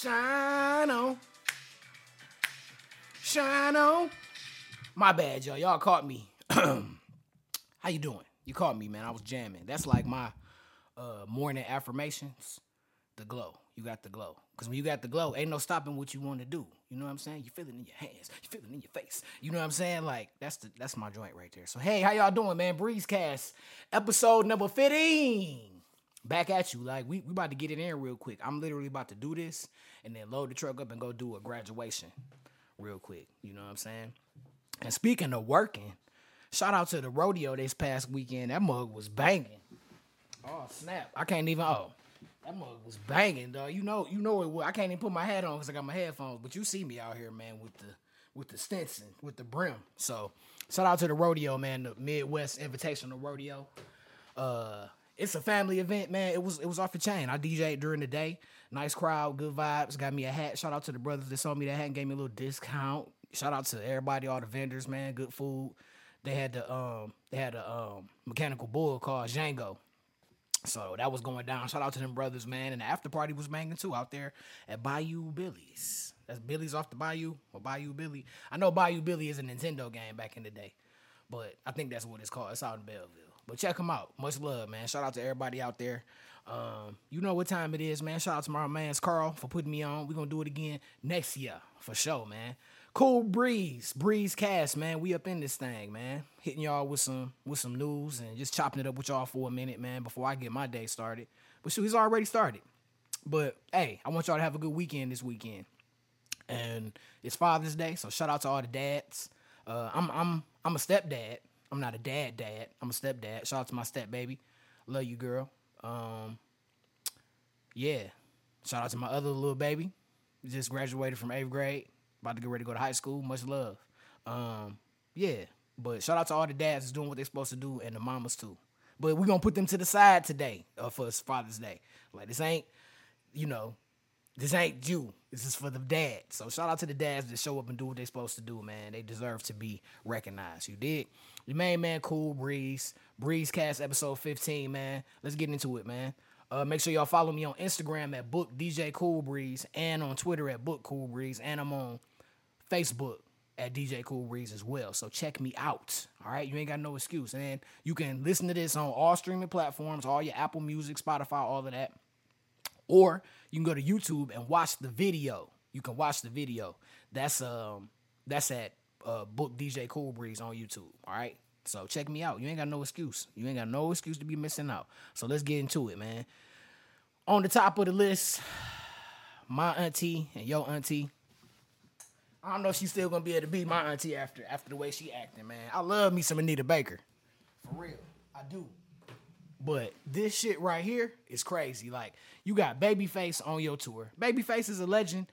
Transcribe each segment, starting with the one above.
Shine on. Shine on. My bad, y'all. Y'all caught me. How you doing? You caught me, man. I was jamming. That's like my morning affirmations. The glow. You got the glow. Because when you got the glow, ain't no stopping what you want to do. You know what I'm saying? You feel it in your hands. You feel it in your face. You know what I'm saying? Like, that's my joint right there. So, hey, how y'all doing, man? Breezecast, episode number 15. Back at you. Like, we about to get it in real quick. I'm literally about to do this and then load the truck up and go do a graduation real quick. You know what I'm saying? And speaking of working, shout out to the rodeo this past weekend. That mug was banging. Oh, snap. I can't even... Oh, that mug was banging, dog. You know it was. I can't even put my hat on because I got my headphones. But you see me out here, man, with the Stinson, with the brim. So, shout out to the rodeo, man, the Midwest Invitational Rodeo. It's a family event, man. It was off the chain. I DJ'd during the day. Nice crowd, good vibes. Got me a hat. Shout out to the brothers that sold me that hat and gave me a little discount. Shout out to everybody, all the vendors, man. Good food. They had the mechanical bull called Django. So that was going down. Shout out to them brothers, man. And the after party was banging too out there at Bayou Billy's. That's Billy's off the Bayou or Bayou Billy. I know Bayou Billy is a Nintendo game back in the day, but I think that's what it's called. It's out in Belleville. But check them out. Much love, man. Shout out to everybody out there. You know what time it is, man. Shout out to my man's Carl for putting me on. We're going to do it again next year for sure, man. Cool breeze. Breezecast, man. We up in this thing, man. Hitting y'all with some news and just chopping it up with y'all for a minute, man, before I get my day started. But shoot, it's already started. But, hey, I want y'all to have a good weekend this weekend. And it's Father's Day, so shout out to all the dads. I'm a stepdad. I'm not a dad. I'm a stepdad. Shout out to my stepbaby. Love you, girl. Yeah. Shout out to my other little baby. Just graduated from 8th grade. About to get ready to go to high school. Much love. Yeah. But shout out to all the dads that's doing what they're supposed to do and the mamas, too. But we're going to put them to the side today for Father's Day. Like, this ain't you. This is for the dads. So shout out to the dads that show up and do what they supposed to do, man. They deserve to be recognized. You dig? Your main man, Cool Breeze. Breezecast episode 15, man. Let's get into it, man. Make sure y'all follow me on Instagram at Book DJ Cool Breeze and on Twitter at Book Cool Breeze. And I'm on Facebook at DJ Cool Breeze as well. So check me out. All right? You ain't got no excuse. And you can listen to this on all streaming platforms, all your Apple Music, Spotify, all of that. Or you can go to YouTube and watch the video. You can watch the video. That's at Book DJ Cool Breeze on YouTube. All right? So check me out. You ain't got no excuse. You ain't got no excuse to be missing out. So let's get into it, man. On the top of the list, my auntie and your auntie. I don't know if she's still going to be able to be my auntie after the way she acting, man. I love me some Anita Baker. For real. I do. But this shit right here is crazy. Like, you got Babyface on your tour. Babyface is a legend,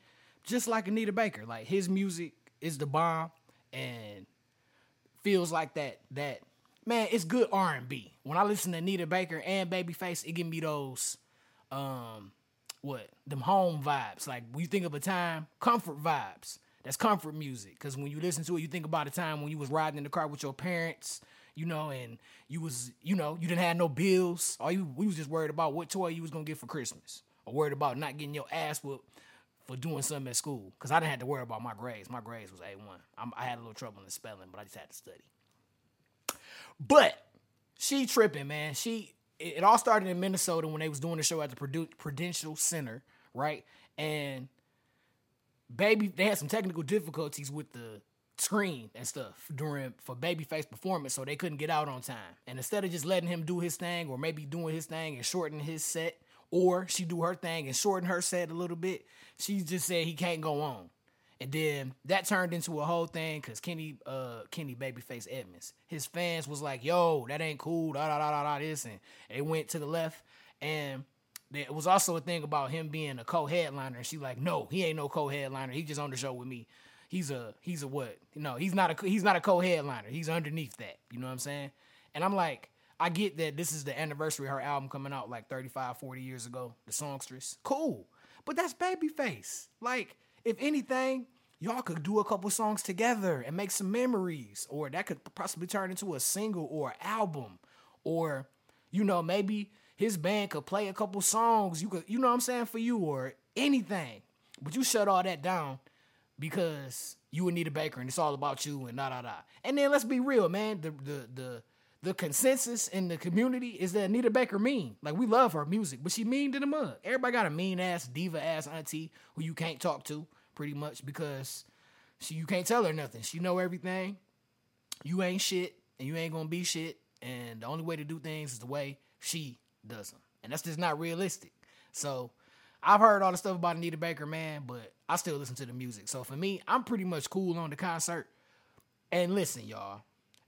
just like Anita Baker. Like, his music is the bomb and feels like that man, it's good R&B. When I listen to Anita Baker and Babyface, it give me those, them home vibes. Like, when you think of a time, comfort vibes. That's comfort music. Because when you listen to it, you think about a time when you was riding in the car with your parents, you know, and you was, you know, you didn't have no bills. Or we was just worried about what toy you was going to get for Christmas. Or worried about not getting your ass whooped for doing something at school. Because I didn't have to worry about my grades. My grades was A1. I had a little trouble in spelling, but I just had to study. But she tripping, man. It all started in Minnesota when they was doing the show at the Prudential Center, right? And they had some technical difficulties with the screen and stuff for Babyface performance, so they couldn't get out on time. And instead of just letting him do his thing, or maybe doing his thing and shorten his set, or she do her thing and shorten her set a little bit, she just said he can't go on. And then that turned into a whole thing because Kenny Babyface Edmonds, his fans was like, yo, that ain't cool, this, and they went to the left. And it was also a thing about him being a co-headliner, and she like, no, he ain't no co-headliner, he just on the show with me. He's a what? No, he's not a co-headliner. He's underneath that. You know what I'm saying? And I'm like, I get that this is the anniversary of her album coming out like 35, 40 years ago, The Songstress. Cool. But that's Babyface. Like, if anything, y'all could do a couple songs together and make some memories, or that could possibly turn into a single or an album, or, you know, maybe his band could play a couple songs. You know what I'm saying, for you, or anything. But you shut all that down because you Anita Baker and it's all about you and da-da-da. And then let's be real, man. The consensus in the community is that Anita Baker mean. Like, we love her music, but she mean to the mug. Everybody got a mean-ass, diva-ass auntie who you can't talk to, pretty much, because you can't tell her nothing. She know everything. You ain't shit, and you ain't gonna be shit, and the only way to do things is the way she does them. And that's just not realistic. So, I've heard all the stuff about Anita Baker, man, but I still listen to the music. So, for me, I'm pretty much cool on the concert. And listen, y'all.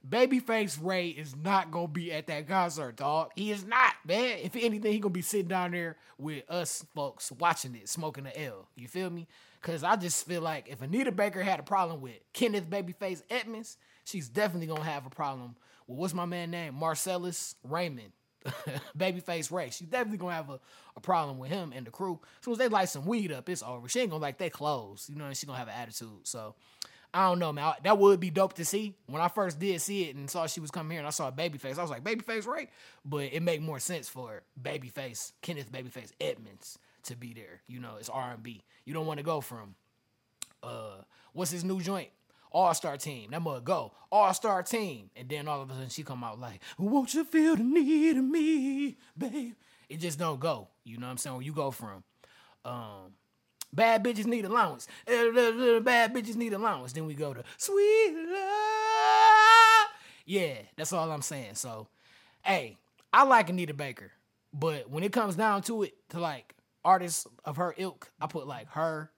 Babyface Ray is not going to be at that concert, dog. He is not, man. If anything, he going to be sitting down there with us folks watching it, smoking the L. You feel me? Because I just feel like if Anita Baker had a problem with Kenneth Babyface Edmonds, she's definitely going to have a problem with, what's my man's name? Marcellus Raymond. Babyface Ray. She's definitely going to have a problem with him and the crew. As soon as they light some weed up, it's over. She ain't going to like their clothes. You know, and she's going to have an attitude, so... I don't know, man. That would be dope to see. When I first did see it and saw she was coming here and I saw Babyface, I was like, Babyface Ray? But it make more sense for Babyface, Kenneth Babyface Edmonds to be there. You know, it's R&B. You don't want to go from, what's his new joint? All-Star Team. That mother go. All-Star Team. And then all of a sudden she come out like, won't you feel the need of me, babe? It just don't go. You know what I'm saying? Where you go from, bad bitches need allowance. Bad bitches need allowance. Then we go to sweet love. Yeah, that's all I'm saying. So, hey, I like Anita Baker. But when it comes down to it, to like artists of her ilk, I put like her,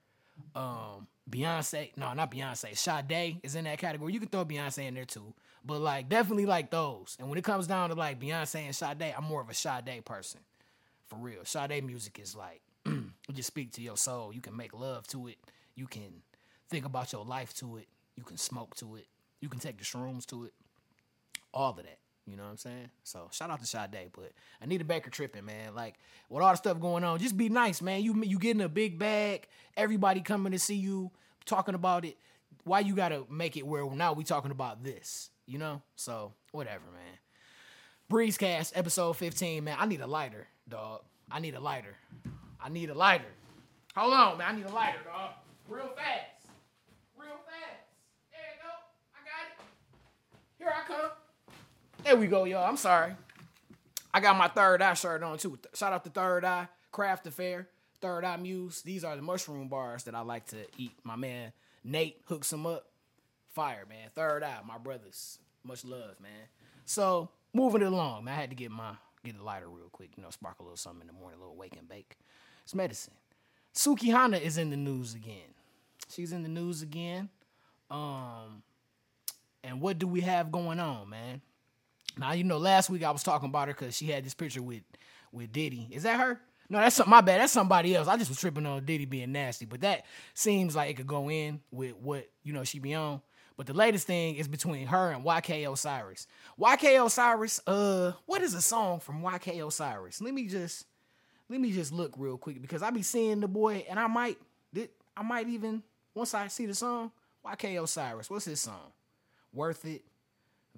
Beyonce. No, not Beyonce. Sade is in that category. You can throw Beyonce in there too. But like definitely like those. And when it comes down to like Beyonce and Sade, I'm more of a Sade person. For real. Sade music is like, just speak to your soul. You can make love to it. You can think about your life to it. You can smoke to it. You can take the shrooms to it. All of that. You know what I'm saying? So shout out to Sade, but Anita Baker tripping, man. Like, with all the stuff going on, just be nice, man. You getting a big bag. Everybody coming to see you, talking about it. Why you gotta make it where now we talking about this? You know? So whatever, man. Breezecast episode 15, man. I need a lighter, dog. I need a lighter. Hold on, man. I need a lighter, dog. Real fast. There you go. I got it. Here I come. There we go, y'all. I'm sorry. I got my Third Eye shirt on, too. Shout out to Third Eye, Craft Affair, Third Eye Muse. These are the mushroom bars that I like to eat. My man Nate hooks them up. Fire, man. Third Eye, my brothers. Much love, man. So, moving it along, man. I had to get the lighter real quick. You know, sparkle a little something in the morning, a little wake and bake. It's medicine. Sukihana is in the news again. She's in the news again. And what do we have going on, man? Now, you know, last week I was talking about her because she had this picture with Diddy. Is that her? No, my bad. That's somebody else. I just was tripping on Diddy being nasty. But that seems like it could go in with what, you know, she be on. But the latest thing is between her and YK Osiris. YK Osiris, what is a song from YK Osiris? Let me just look real quick because I be seeing the boy, and I might even, once I see the song, YK Osiris, what's his song? Worth It,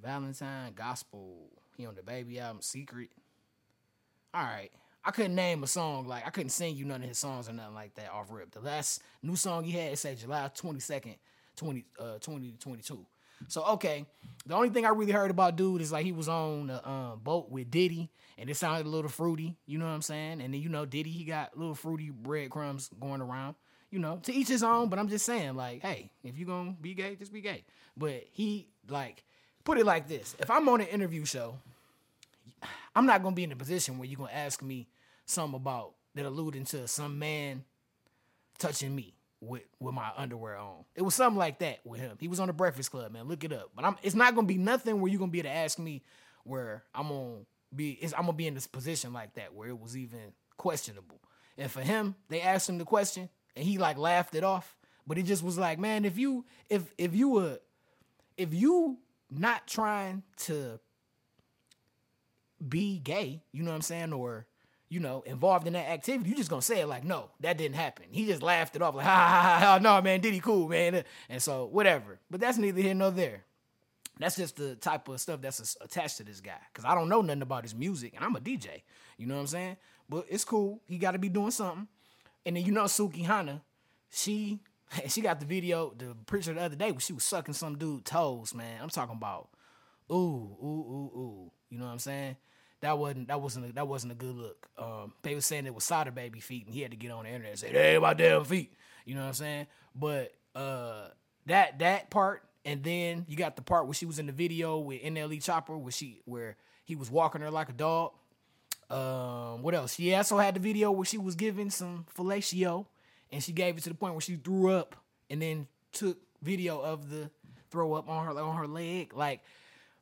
Valentine, Gospel, he on the Baby album, Secret. All right. I couldn't name a song, like, I couldn't sing you none of his songs or nothing like that off rip. The last new song he had, it said July 22nd, 2022. So, okay, the only thing I really heard about dude is, like, he was on a boat with Diddy, and it sounded a little fruity, you know what I'm saying? And then, you know, Diddy, he got little fruity breadcrumbs going around, you know, to each his own, but I'm just saying, like, hey, if you gonna be gay, just be gay. But he, like, put it like this. If I'm on an interview show, I'm not gonna be in a position where you're gonna ask me something about that alluding to some man touching me. With my underwear on. It was something like that with him. He was on The Breakfast Club, man. Look it up. But it's not going to be nothing where you're going to be able to ask me where I'm going to be in this position like that where it was even questionable. And for him, they asked him the question and he like laughed it off. But it just was like, man, if you not trying to be gay, you know what I'm saying? Or, you know, involved in that activity, you just gonna say it like, no, that didn't happen. He just laughed it off like, ha, no, man, Diddy cool, man. And so, whatever. But that's neither here nor there. That's just the type of stuff that's attached to this guy. Because I don't know nothing about his music, and I'm a DJ. You know what I'm saying? But it's cool. He got to be doing something. And then, you know, Sukihana, She got the video, the picture the other day when she was sucking some dude's toes, man. I'm talking about, ooh. You know what I'm saying? That wasn't a good look. They were saying it was solder baby feet, and he had to get on the internet and say, "Hey, my damn feet." You know what I'm saying? But that part, and then you got the part where she was in the video with NLE Choppa, where he was walking her like a dog. What else? She also had the video where she was giving some fellatio, and she gave it to the point where she threw up, and then took video of the throw up on her leg. Like,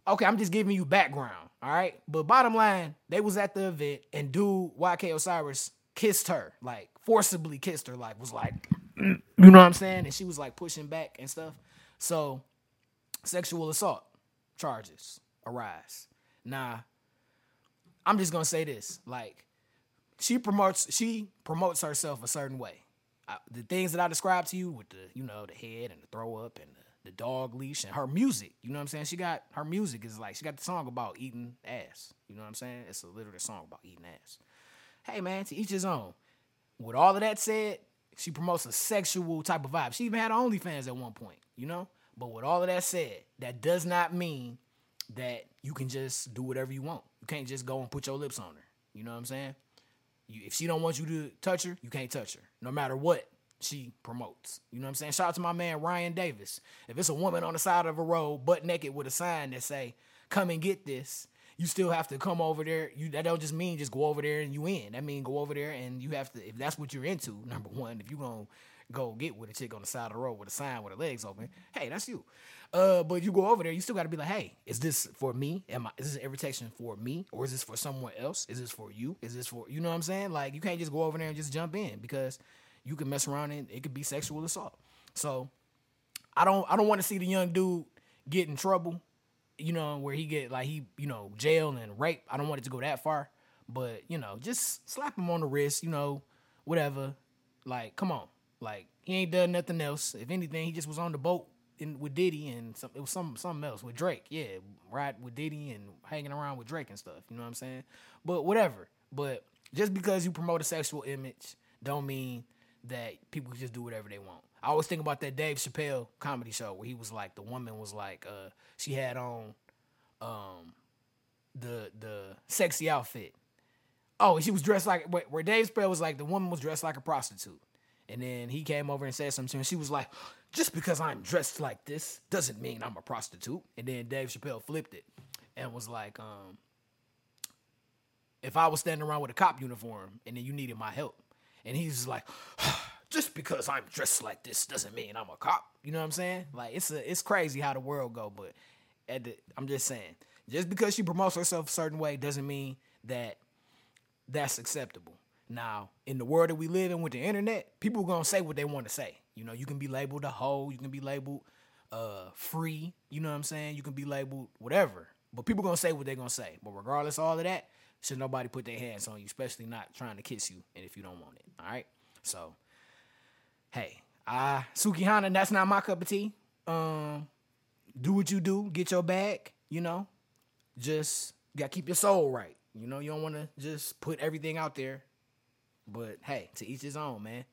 okay, I'm just giving you background, all right? But bottom line, they was at the event, and dude, YK Osiris, kissed her, like, forcibly kissed her, like, was like, you know what I'm saying? And she was, like, pushing back and stuff. So, sexual assault charges arise. Now, I'm just going to say this. Like, she promotes herself a certain way. The things that I described to you with the, you know, the head and the throw up and the dog leash and her music, you know what I'm saying? She got, her music is like, she got the song about eating ass. You know what I'm saying? It's a literal song about eating ass. Hey, man, to each his own. With all of that said, she promotes a sexual type of vibe. She even had OnlyFans at one point, you know? But with all of that said, that does not mean that you can just do whatever you want. You can't just go and put your lips on her. You know what I'm saying? If she don't want you to touch her, you can't touch her, no matter what she promotes. You know what I'm saying? Shout out to my man, Ryan Davis. If it's a woman on the side of a road, butt naked with a sign that say, "Come and get this," you still have to come over there. That don't just mean just go over there and you in. That mean go over there and you have to, if that's what you're into, number one, if you gonna go get with a chick on the side of the road with a sign with her legs open, hey, that's you. But you go over there, you still gotta be like, hey, is this for me? Is this an invitation for me? Or is this for someone else? Is this for you? Is this for, you know what I'm saying? Like, you can't just go over there and just jump in, because you can mess around and it could be sexual assault. So I don't want to see the young dude get in trouble, you know, where he get like, he, you know, jail and rape. I don't want it to go that far, but, you know, just slap him on the wrist, you know, whatever. Like, come on. Like, he ain't done nothing else. If anything, he just was on the boat with Diddy and something else with Drake. Yeah, ride with Diddy and hanging around with Drake and stuff. You know what I'm saying? But whatever. But just because you promote a sexual image don't mean that people can just do whatever they want. I always think about that Dave Chappelle comedy show where he was like, the woman was like, she had on the sexy outfit. Oh, she was dressed like, where Dave Chappelle was like, the woman was dressed like a prostitute. And then he came over and said something, and she was like, "Just because I'm dressed like this doesn't mean I'm a prostitute." And then Dave Chappelle flipped it and was like, "If I was standing around with a cop uniform and then you needed my help," and he's like, "Just because I'm dressed like this doesn't mean I'm a cop." You know what I'm saying? Like, it's crazy how the world go. But I'm just saying, just because she promotes herself a certain way doesn't mean that that's acceptable. Now, in the world that we live in with the internet, people are going to say what they want to say. You know, you can be labeled a hoe. You can be labeled free. You know what I'm saying? You can be labeled whatever. But people are going to say what they're going to say. But regardless of all of that, should nobody put their hands on you, especially not trying to kiss you and if you don't want it. All right? So, hey, Sukihana, that's not my cup of tea. Do what you do. Get your bag, you know. Just, you got to keep your soul right. You know, you don't want to just put everything out there. But, hey, to each his own, man.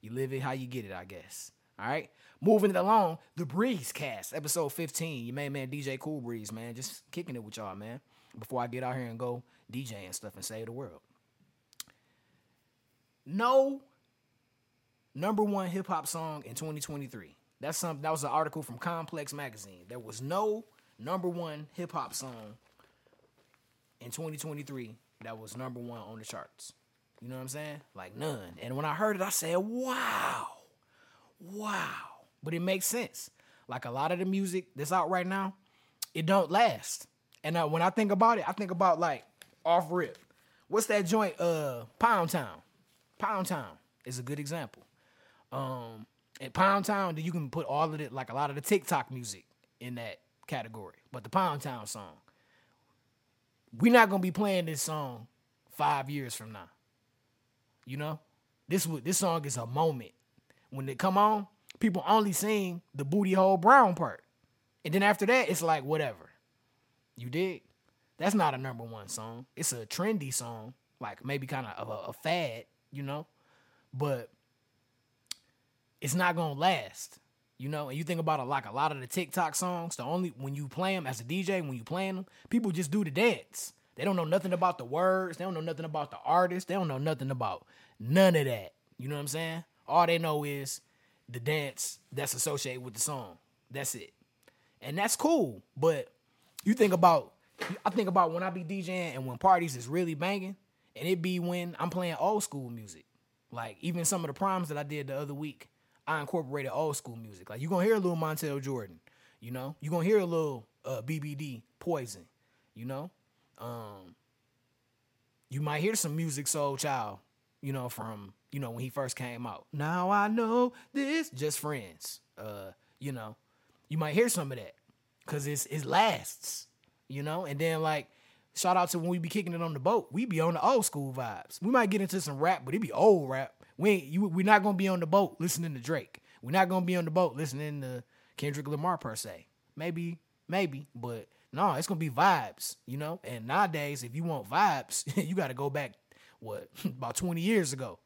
You live it how you get it, I guess. All right? Moving it along, the Breezecast, episode 15. Your main man, DJ Cool Breeze, man. Just kicking it with y'all, man. Before I get out here and go DJing stuff and save the world. No number one hip-hop song in 2023. That's something. That was an article from Complex Magazine. There was no number one hip-hop song in 2023 that was number one on the charts. You know what I'm saying? Like, none. And when I heard it, I said, wow. But it makes sense. Like, a lot of the music that's out right now, it don't last. And when I think about it, I think about, like, off rip. What's that joint? Pound Town. Pound Town is a good example. At Pound Town, then you can put all of it, like a lot of the TikTok music in that category. But the Pound Town song, we're not going to be playing this song 5 years from now. You know, this song is a moment. When they come on, people only sing the booty hole brown part. And then after that, it's like, whatever. You dig? That's not a number one song. It's a trendy song, like maybe kind of a fad, you know? But it's not gonna last. You know, and you think about it, like a lot of the TikTok songs, the only when you play them as a DJ, when you playing them, people just do the dance. They don't know nothing about the words. They don't know nothing about the artist. They don't know nothing about none of that. You know what I'm saying? All they know is the dance that's associated with the song. That's it. And that's cool. But you think about, I think about when I be DJing and when parties is really banging, and it be when I'm playing old school music. Like even some of the proms that I did the other week, I incorporated old school music. Like, you're going to hear a little Montel Jordan, you know? You're going to hear a little BBD, Poison, you know? You might hear some music, Soul Child, you know, from, you know, when he first came out. Now I know this, Just Friends. You know, you might hear some of that because it lasts, you know? And then, like, shout out to when we be kicking it on the boat. We be on the old school vibes. We might get into some rap, but it be old rap. We're not gonna be on the boat listening to Drake. We're not gonna be on the boat listening to Kendrick Lamar per se. Maybe, but no, it's gonna be vibes, you know. And nowadays, if you want vibes, you got to go back about 20 years ago.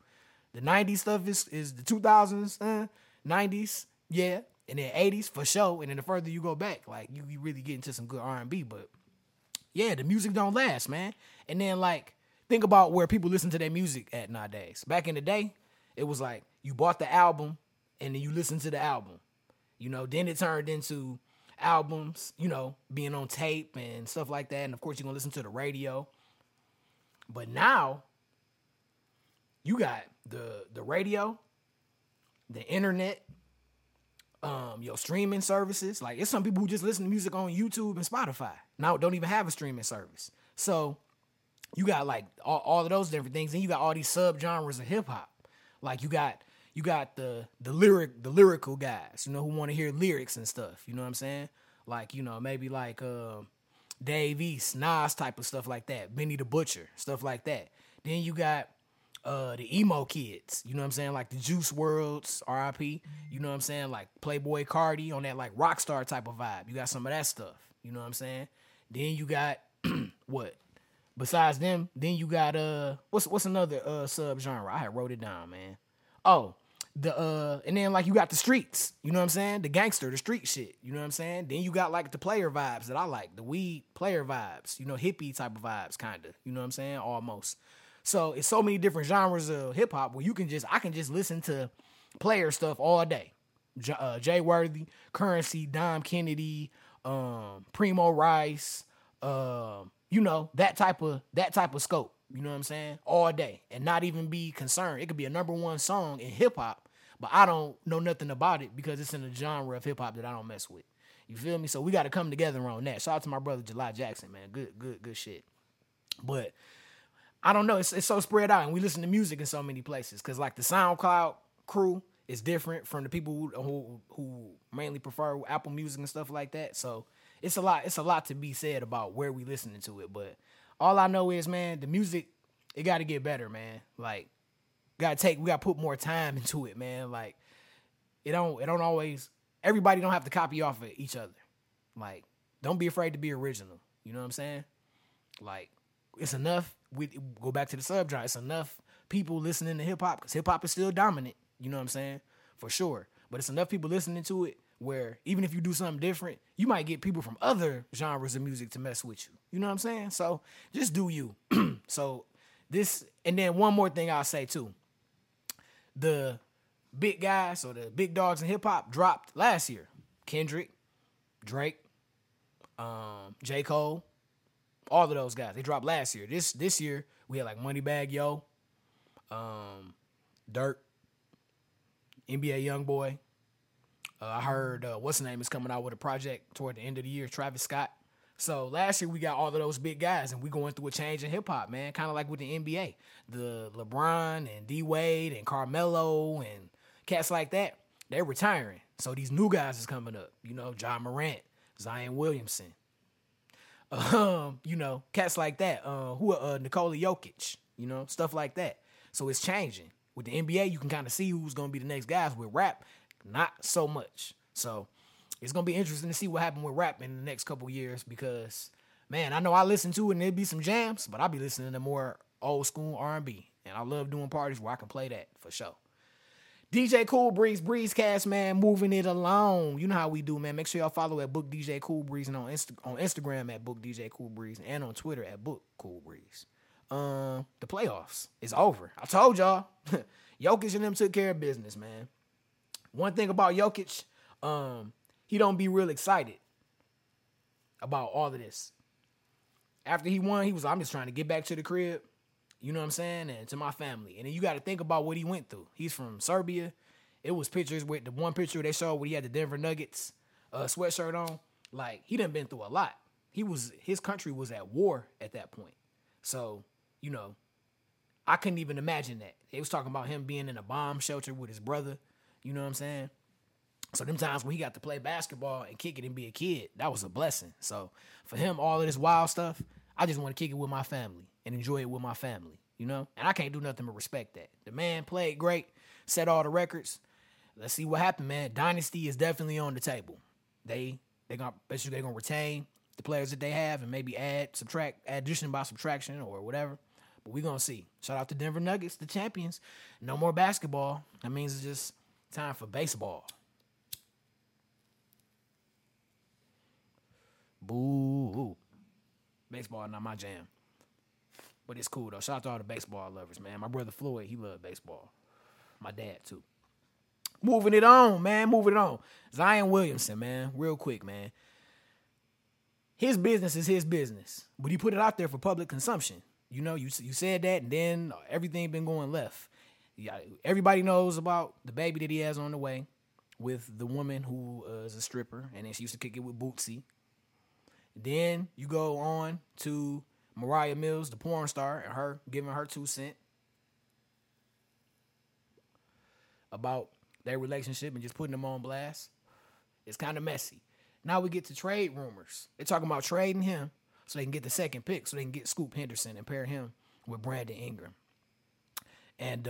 The '90s stuff is the 2000s, '90s, yeah, and then '80s for sure. And then the further you go back, like you really get into some good R&B. But yeah, the music don't last, man. And then like think about where people listen to their music at nowadays. Back in the day, it was like you bought the album and then you listened to the album, you know, then it turned into albums, you know, being on tape and stuff like that. And of course you're going to listen to the radio, but now you got the radio, the internet, your streaming services. Like it's some people who just listen to music on YouTube and Spotify now don't even have a streaming service. So you got like all of those different things, and you got all these subgenres of hip hop. Like you got the lyrical guys, you know, who want to hear lyrics and stuff. You know what I'm saying? Like, you know, maybe like Dave East, Nas type of stuff like that. Benny the Butcher, stuff like that. Then you got the emo kids. You know what I'm saying? Like the Juice Worlds, R.I.P. You know what I'm saying? Like Playboy Cardi on that like rock star type of vibe. You got some of that stuff. You know what I'm saying? Then you got what? Besides them, then you got what's another subgenre? I had wrote it down, man. Oh, the and then like you got the streets, you know what I'm saying? The gangster, the street shit, you know what I'm saying? Then you got like the player vibes that I like, the weed player vibes, you know, hippie type of vibes kinda, you know what I'm saying? Almost. So it's so many different genres of hip hop where I can just listen to player stuff all day. Jay Worthy, Currency, Dom Kennedy, Primo Rice, you know, that type of scope, you know what I'm saying? All day and not even be concerned. It could be a number one song in hip hop, but I don't know nothing about it because it's in a genre of hip hop that I don't mess with. You feel me? So we got to come together on that. Shout out to my brother, July Jackson, man. Good shit. But I don't know. It's so spread out and we listen to music in so many places because like the SoundCloud crew is different from the people who mainly prefer Apple Music and stuff like that. So It's a lot to be said about where we listening to it, but all I know is, man, the music, it got to get better, man. Like, we got to put more time into it, man. Like, it don't always, everybody don't have to copy off of each other. Like, don't be afraid to be original. You know what I'm saying? Like, it's enough. We go back to the subgenre. It's enough people listening to hip hop because hip hop is still dominant. You know what I'm saying? For sure. But it's enough people listening to it where even if you do something different, you might get people from other genres of music to mess with you. You know what I'm saying? So just do you. So this, and then one more thing I'll say too. The big guys or the big dogs in hip hop dropped last year. Kendrick, Drake, J. Cole, all of those guys. They dropped last year. This year we had like Moneybagg Yo, Dirk, NBA Youngboy. I heard what's his name is coming out with a project toward the end of the year, Travis Scott. So last year we got all of those big guys, and we going through a change in hip hop, man. Kind of like with the NBA, the LeBron and D Wade and Carmelo and cats like that, they're retiring. So these new guys is coming up, you know, John Morant, Zion Williamson, you know, cats like that. Nikola Jokic, you know, stuff like that. So it's changing with the NBA. You can kind of see who's gonna be the next guys with rap. Not so much. So it's going to be interesting to see what happens with rap in the next couple years because, man, I know I listen to it and there'll be some jams, but I'll be listening to more old school R&B. And I love doing parties where I can play that for sure. DJ Cool Breeze, Breezecast, man, moving it along. You know how we do, man. Make sure y'all follow at Book DJ Cool Breeze and on Instagram at Book DJ Cool Breeze and on Twitter at Book Cool Breeze. The playoffs is over. I told y'all. Jokic and them took care of business, man. One thing about Jokic, he don't be real excited about all of this. After he won, he was like, I'm just trying to get back to the crib. You know what I'm saying? And to my family. And then you got to think about what he went through. He's from Serbia. It was pictures with the one picture they showed where he had the Denver Nuggets sweatshirt on. Like, he done been through a lot. His country was at war at that point. So, you know, I couldn't even imagine that. They was talking about him being in a bomb shelter with his brother. You know what I'm saying? So them times when he got to play basketball and kick it and be a kid, that was a blessing. So for him, all of this wild stuff, I just want to kick it with my family and enjoy it with my family, you know? And I can't do nothing but respect that. The man played great, set all the records. Let's see what happened, man. Dynasty is definitely on the table. They're going to retain the players that they have and maybe addition by subtraction or whatever. But we're going to see. Shout out to Denver Nuggets, the champions. No more basketball. That means it's just time for baseball. Boo. Baseball not my jam. But it's cool, though. Shout out to all the baseball lovers, man. My brother Floyd, he loved baseball. My dad, too. Moving it on, man. Moving it on. Zion Williamson, man. Real quick, man. His business is his business. But he put it out there for public consumption. You know, you said that, and then everything been going left. Everybody knows about the baby that he has on the way with the woman who is a stripper, and then she used to kick it with Bootsy. Then you go on to Mariah Mills, the porn star, and her giving her 2 cents about their relationship and just putting them on blast. It's kind of messy. Now we get to trade rumors. They're talking about trading him so they can get the second pick, so they can get Scoop Henderson and pair him with Brandon Ingram. And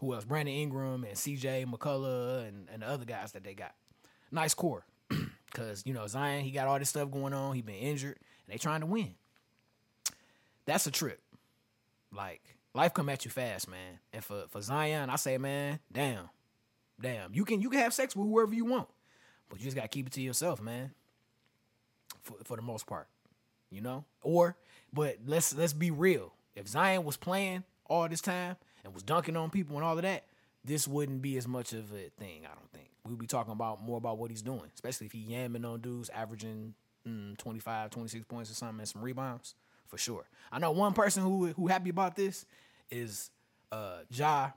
who else? Brandon Ingram and CJ McCullough and the other guys that they got. Nice core. Because, you know, Zion, he got all this stuff going on. He been injured. And they trying to win. That's a trip. Like, life come at you fast, man. And for Zion, I say, man, damn. You can have sex with whoever you want. But you just got to keep it to yourself, man. For the most part. You know? But let's be real. If Zion was playing all this time and was dunking on people and all of that, this wouldn't be as much of a thing, I don't think. We'll be talking about more about what he's doing, especially if he yamming on dudes, averaging 25, 26 points or something and some rebounds, for sure. I know one person who happy about this is Ja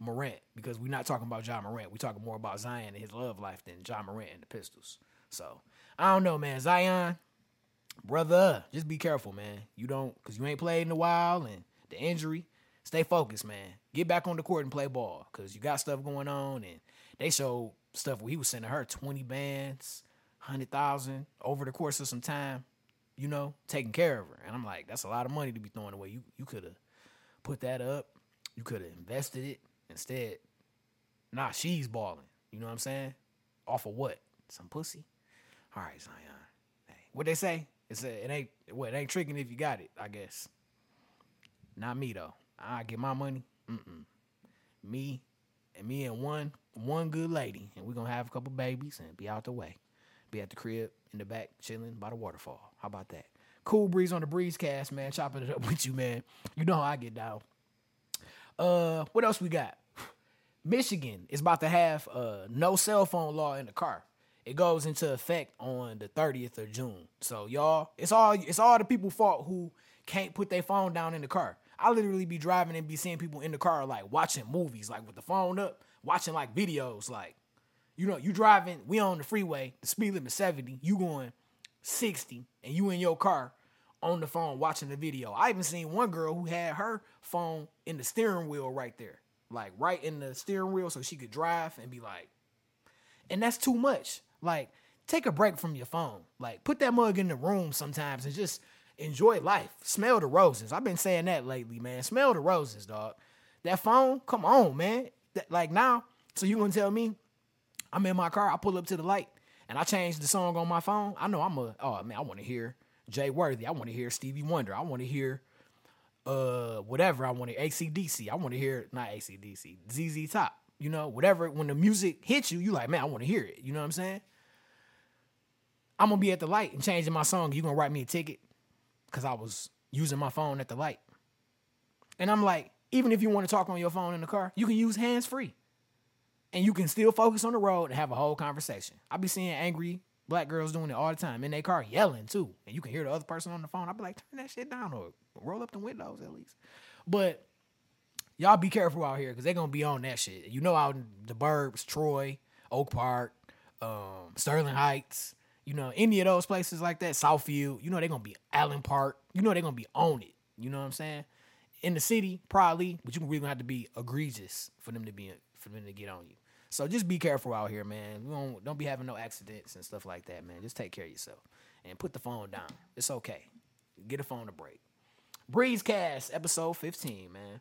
Morant, because we're not talking about Ja Morant. We're talking more about Zion and his love life than Ja Morant and the Pistons. So, I don't know, man. Zion, brother, just be careful, man. Because you ain't played in a while and the injury. Stay focused, man. Get back on the court and play ball because you got stuff going on. And they showed stuff where he was sending her 20 bands, 100,000 over the course of some time, you know, taking care of her. And I'm like, that's a lot of money to be throwing away. You could have put that up. You could have invested it. Instead, nah, she's balling. You know what I'm saying? Off of what? Some pussy? All right, Zion. Hey, what they say? It ain't tricking if you got it, I guess. Not me, though. I get my money. Me and one good lady, and we're going to have a couple babies and be out the way. Be at the crib, in the back, chilling by the waterfall. How about that? Cool Breeze on the Breezecast, man. Chopping it up with you, man. You know how I get down. What else we got? Michigan is about to have a no cell phone law in the car. It goes into effect on the 30th of June. So, y'all, it's all the people's fault who can't put their phone down in the car. I literally be driving and be seeing people in the car, like, watching movies, like, with the phone up, watching, like, videos, like, you know, you driving, we on the freeway, the speed limit 70, you going 60, and you in your car on the phone watching the video. I even seen one girl who had her phone in the steering wheel right there, like, right in the steering wheel so she could drive and be like, and that's too much. Like, take a break from your phone. Like, put that mug in the room sometimes and just enjoy life. Smell the roses. I've been saying that lately, man. Smell the roses, dog. That phone, come on, man. Like now, so you gonna tell me I'm in my car, I pull up to the light, and I change the song on my phone? I know I want to hear Jay Worthy. I want to hear Stevie Wonder. I want to hear whatever. I want to hear AC/DC. I want to hear, not AC/DC, ZZ Top. you know, whatever, when the music hits you, you like, man, I want to hear it. You know what I'm saying? I'm going to be at the light and changing my song. You going to write me a ticket? Because I was using my phone at the light. And I'm like, even if you want to talk on your phone in the car, you can use hands-free. And you can still focus on the road and have a whole conversation. I be seeing angry black girls doing it all the time in their car, yelling too. And you can hear the other person on the phone. I be like, turn that shit down or roll up the windows at least. But y'all be careful out here because they're going to be on that shit. You know, out in the burbs, Troy, Oak Park, Sterling Heights, you know, any of those places like that, Southfield, you know, they're going to be Allen Park. You know, they're going to be on it. You know what I'm saying? In the city, probably, but you're really going to have to be egregious for them to get on you. So just be careful out here, man. Don't be having no accidents and stuff like that, man. Just take care of yourself and put the phone down. It's okay. Get a phone to break. Breezecast, episode 15, man.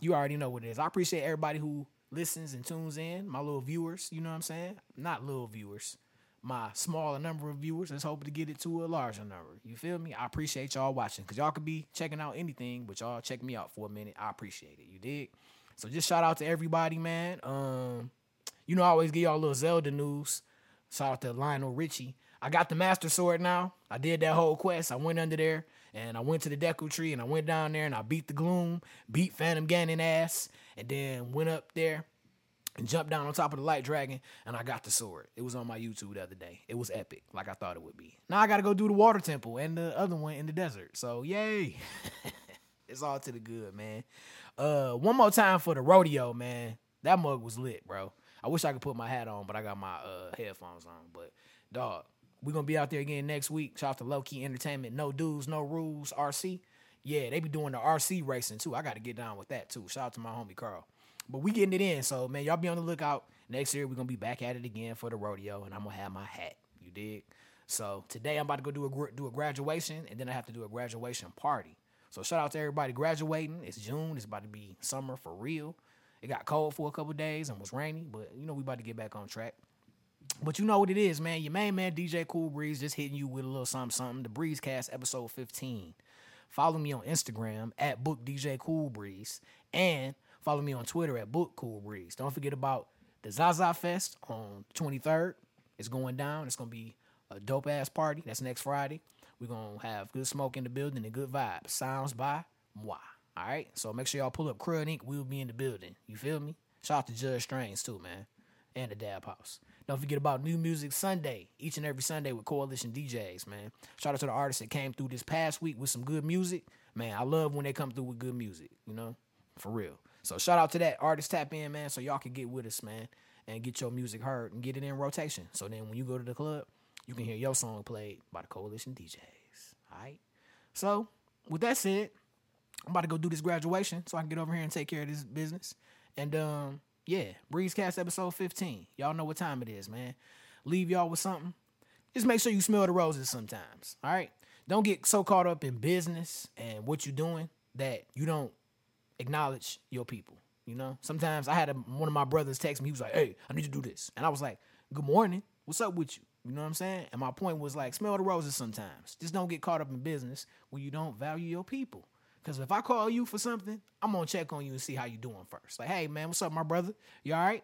You already know what it is. I appreciate everybody who listens and tunes in. My little viewers, you know what I'm saying? Not little viewers. My smaller number of viewers. Let's hope to get it to a larger number. You feel me? I appreciate y'all watching because y'all could be checking out anything, but y'all check me out for a minute. I appreciate it. You dig? So just shout out to everybody, man. You know, I always give y'all a little Zelda news. Shout out to Lionel Richie. I got the Master Sword now. I did that whole quest. I went under there and I went to the Deku Tree and I went down there and I beat the Gloom, beat Phantom Ganon ass, and then went up there and jumped down on top of the Light Dragon, and I got the sword. It was on my YouTube the other day. It was epic, like I thought it would be. Now I got to go do the Water Temple and the other one in the desert. So, yay. It's all to the good, man. One more time for the rodeo, man. That mug was lit, bro. I wish I could put my hat on, but I got my headphones on. But, dog, we're going to be out there again next week. Shout out to Low Key Entertainment. No Dudes, No Rules, RC. Yeah, they be doing the RC racing, too. I got to get down with that, too. Shout out to my homie Carl. But we getting it in, so, man, y'all be on the lookout. Next year, we're going to be back at it again for the rodeo, and I'm going to have my hat. You dig? So, today, I'm about to go do a graduation, and then I have to do a graduation party. So, shout out to everybody graduating. It's June. It's about to be summer for real. It got cold for a couple days and was rainy, but, you know, we about to get back on track. But you know what it is, man. Your main man, DJ Cool Breeze, just hitting you with a little something-something. The Breezecast, episode 15. Follow me on Instagram, at BookDJCoolBreeze, and follow me on Twitter at BookCoolBreeze. Don't forget about the Zaza Fest on the 23rd. It's going down. It's going to be a dope-ass party. That's next Friday. We're going to have good smoke in the building and good vibes. Sounds by moi. All right? So make sure y'all pull up Crud Inc. We'll be in the building. You feel me? Shout out to Judge Strange, too, man, and the Dab House. Don't forget about New Music Sunday, each and every Sunday with Coalition DJs, man. Shout out to the artists that came through this past week with some good music. Man, I love when they come through with good music, you know, for real. So shout out to that artist tap in, man, so y'all can get with us, man, and get your music heard and get it in rotation. So then when you go to the club, you can hear your song played by the Coalition DJs, all right? So with that said, I'm about to go do this graduation so I can get over here and take care of this business. And, yeah, Breezecast episode 15. Y'all know what time it is, man. Leave y'all with something. Just make sure you smell the roses sometimes, all right? Don't get so caught up in business and what you're doing that you don't acknowledge your people, you know? Sometimes I had one of my brothers text me. He was like, hey, I need you to do this. And I was like, good morning. What's up with you? You know what I'm saying? And my point was like, smell the roses sometimes. Just don't get caught up in business when you don't value your people. Because if I call you for something, I'm going to check on you and see how you doing first. Like, hey, man, what's up, my brother? You all right?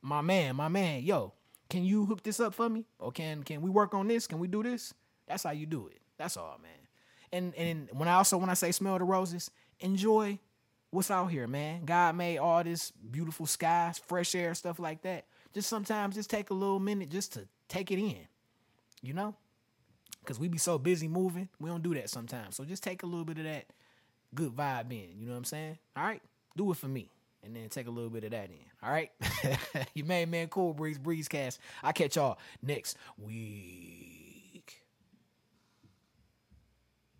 My man, yo, can you hook this up for me? Or can we work on this? Can we do this? That's how you do it. That's all, man. And when I say smell the roses, enjoy what's out here, man. God made all this beautiful skies, fresh air, stuff like that. Just sometimes just take a little minute just to take it in, you know? Because we be so busy moving, we don't do that sometimes. So just take a little bit of that good vibe in, you know what I'm saying? All right, do it for me, and then take a little bit of that in. All right, your main man, Cool Breeze, Breezecast. I catch y'all next week.